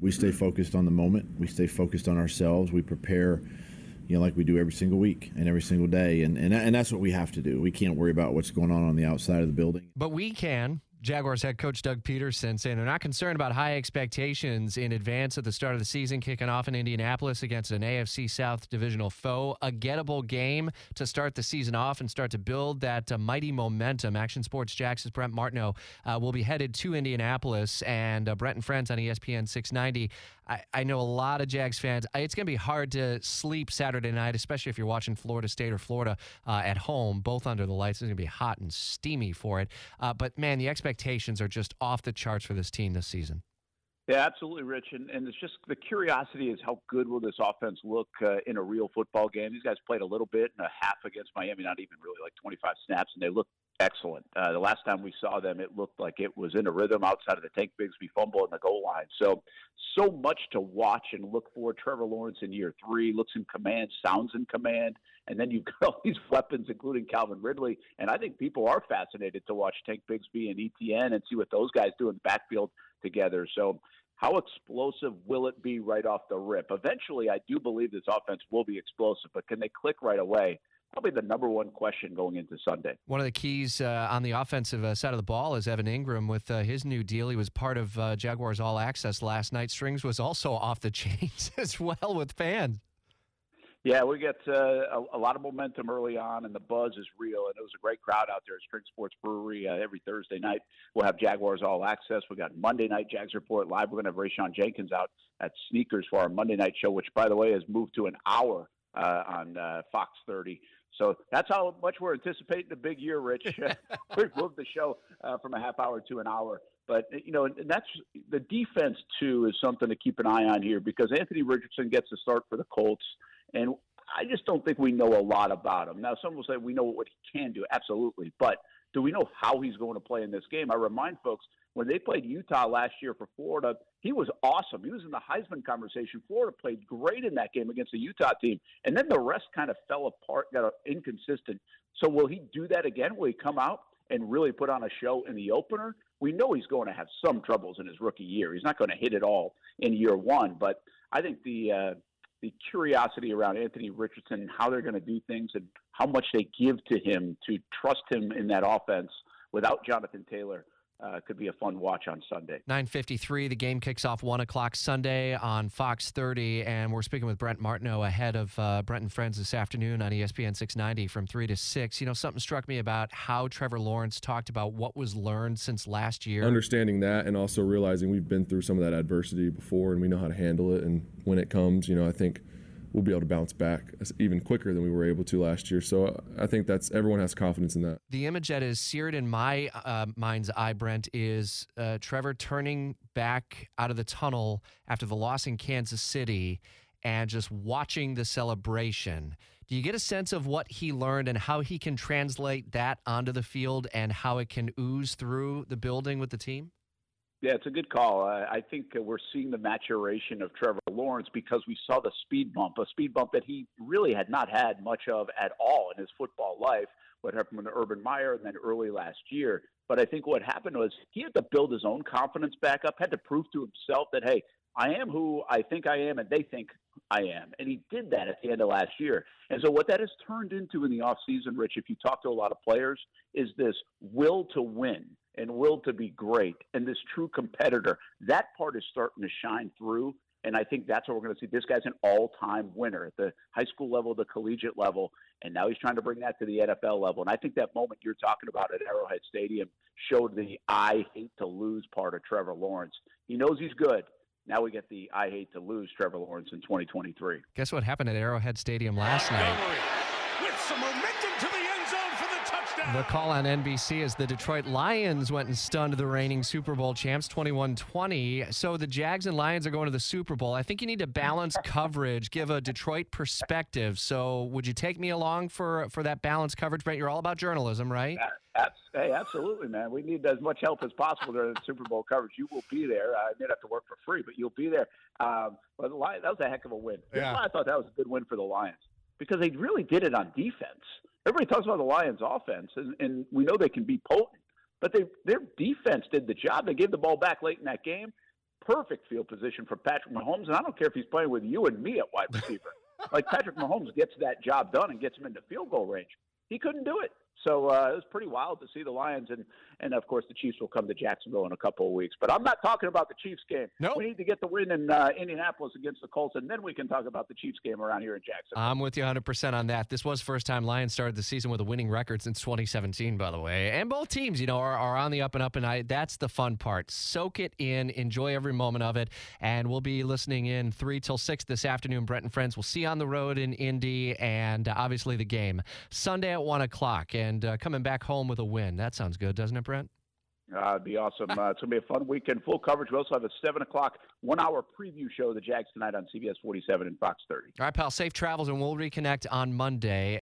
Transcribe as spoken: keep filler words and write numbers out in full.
we stay focused on the moment. We stay focused on ourselves. We prepare, you know, like we do every single week and every single day. And, and, and that's what we have to do. We can't worry about what's going on on the outside of the building. But we can. Jaguars head coach Doug Peterson saying they're not concerned about high expectations in advance at the start of the season, kicking off in Indianapolis against an A F C South divisional foe. A gettable game to start the season off and start to build that uh, mighty momentum. Action Sports Jax's Brent Martineau uh, will be headed to Indianapolis, and uh, Brent and friends on E S P N six ninety. I, I know a lot of Jags fans. It's going to be hard to sleep Saturday night, especially if you're watching Florida State or Florida uh, at home, both under the lights. It's going to be hot and steamy for it. Uh, but, man, the expectations are just off the charts for this team this season. Yeah, absolutely, Rich. And, and it's just the curiosity is how good will this offense look uh, in a real football game. These guys played a little bit and a half against Miami, not even really, like twenty-five snaps, and they looked excellent. Uh, the last time we saw them, it looked like it was in a rhythm outside of the Tank Bigsby fumble and the goal line. So, so much to watch and look for. Trevor Lawrence in year three looks in command, sounds in command, and then you've got all these weapons, including Calvin Ridley. And I think people are fascinated to watch Tank Bigsby and E T N and see what those guys do in the backfield together. So, how explosive will it be right off the rip? Eventually, I do believe this offense will be explosive, but can they click right away? Probably the number one question going into Sunday. One of the keys uh, on the offensive uh, side of the ball is Evan Ingram with uh, his new deal. He was part of uh, Jaguars All Access last night. Strings was also off the chains as well with fans. Yeah, we got uh, a, a lot of momentum early on, and the buzz is real. And it was a great crowd out there at String Sports Brewery uh, every Thursday night. We'll have Jaguars All Access. We got Monday Night Jags Report Live. We're going to have Rayshon Jenkins out at Sneakers for our Monday night show, which, by the way, has moved to an hour uh, on uh, Fox thirty. So that's how much we're anticipating a big year, Rich. We've moved the show uh, from a half hour to an hour. But, you know, and that's the defense, too, is something to keep an eye on here because Anthony Richardson gets the start for the Colts. And I just don't think we know a lot about him. Now, some will say we know what he can do. Absolutely. But do we know how he's going to play in this game? I remind folks, when they played Utah last year for Florida, he was awesome. He was in the Heisman conversation. Florida played great in that game against the Utah team. And then the rest kind of fell apart, got inconsistent. So will he do that again? Will he come out and really put on a show in the opener? We know he's going to have some troubles in his rookie year. He's not going to hit it all in year one. But I think the uh, – the curiosity around Anthony Richardson, how they're going to do things and how much they give to him to trust him in that offense without Jonathan Taylor uh, could be a fun watch on Sunday. nine fifty-three, the game kicks off one o'clock Sunday on Fox thirty, and we're speaking with Brent Martineau ahead of uh, Brent and Friends this afternoon on E S P N six ninety from three to six. You know, something struck me about how Trevor Lawrence talked about what was learned since last year. Understanding that and also realizing we've been through some of that adversity before and we know how to handle it, and when it comes, you know, I think we'll be able to bounce back even quicker than we were able to last year. So I think that's everyone has confidence in that. The image that is seared in my uh, mind's eye, Brent, is uh, Trevor turning back out of the tunnel after the loss in Kansas City and just watching the celebration. Do you get a sense of what he learned and how he can translate that onto the field and how it can ooze through the building with the team? Yeah, it's a good call. Uh, I think uh, we're seeing the maturation of Trevor Lawrence because we saw the speed bump, a speed bump that he really had not had much of at all in his football life, what happened to Urban Meyer and then early last year. But I think what happened was he had to build his own confidence back up, had to prove to himself that, hey, I am who I think I am and they think I am. And he did that at the end of last year. And so what that has turned into in the offseason, Rich, if you talk to a lot of players, is this will to win and will to be great, and this true competitor. That part is starting to shine through, and I think that's what we're going to see. This guy's an all-time winner at the high school level, the collegiate level, and now he's trying to bring that to the N F L level. And I think that moment you're talking about at Arrowhead Stadium showed the I hate to lose part of Trevor Lawrence. He knows he's good. Now we get the I hate to lose Trevor Lawrence in twenty twenty-three. Guess what happened at Arrowhead Stadium last night? With some momentum to the end zone. The call on N B C is the Detroit Lions went and stunned the reigning Super Bowl champs twenty-one twenty. So the Jags and Lions are going to the Super Bowl. I think you need to balance coverage, give a Detroit perspective. So would you take me along for, for that balanced coverage, Brent? You're all about journalism, right? Hey, absolutely, man. We need as much help as possible during the Super Bowl coverage. You will be there. I may have to work for free, but you'll be there. Um, but the Lions, that was a heck of a win. Yeah. I thought that was a good win for the Lions because they really did it on defense. Everybody talks about the Lions' offense, and, and we know they can be potent, but they, their defense did the job. They gave the ball back late in that game. perfect field position for Patrick Mahomes, and I don't care if he's playing with you and me at wide receiver. Like, Patrick Mahomes gets that job done and gets him into field goal range. He couldn't do it. So uh, it was pretty wild to see the Lions, and, and, of course, the Chiefs will come to Jacksonville in a couple of weeks. But I'm not talking about the Chiefs game. Nope. We need to get the win in uh, Indianapolis against the Colts, and then we can talk about the Chiefs game around here in Jacksonville. I'm with you one hundred percent on that. This was the first time Lions started the season with a winning record since twenty seventeen, by the way. And both teams, you know, are, are on the up and up, and I, that's the fun part. Soak it in. Enjoy every moment of it. And we'll be listening in three till six this afternoon. Brent and friends, we'll see you on the road in Indy, and uh, obviously the game Sunday at one o'clock. And And uh, coming back home with a win. That sounds good, doesn't it, Brent? Uh, it'd be awesome. Uh, it's going to be a fun weekend. Full coverage. We also have a seven o'clock, one-hour preview show of the Jags tonight on C B S forty-seven and Fox thirty. All right, pal. Safe travels, and we'll reconnect on Monday.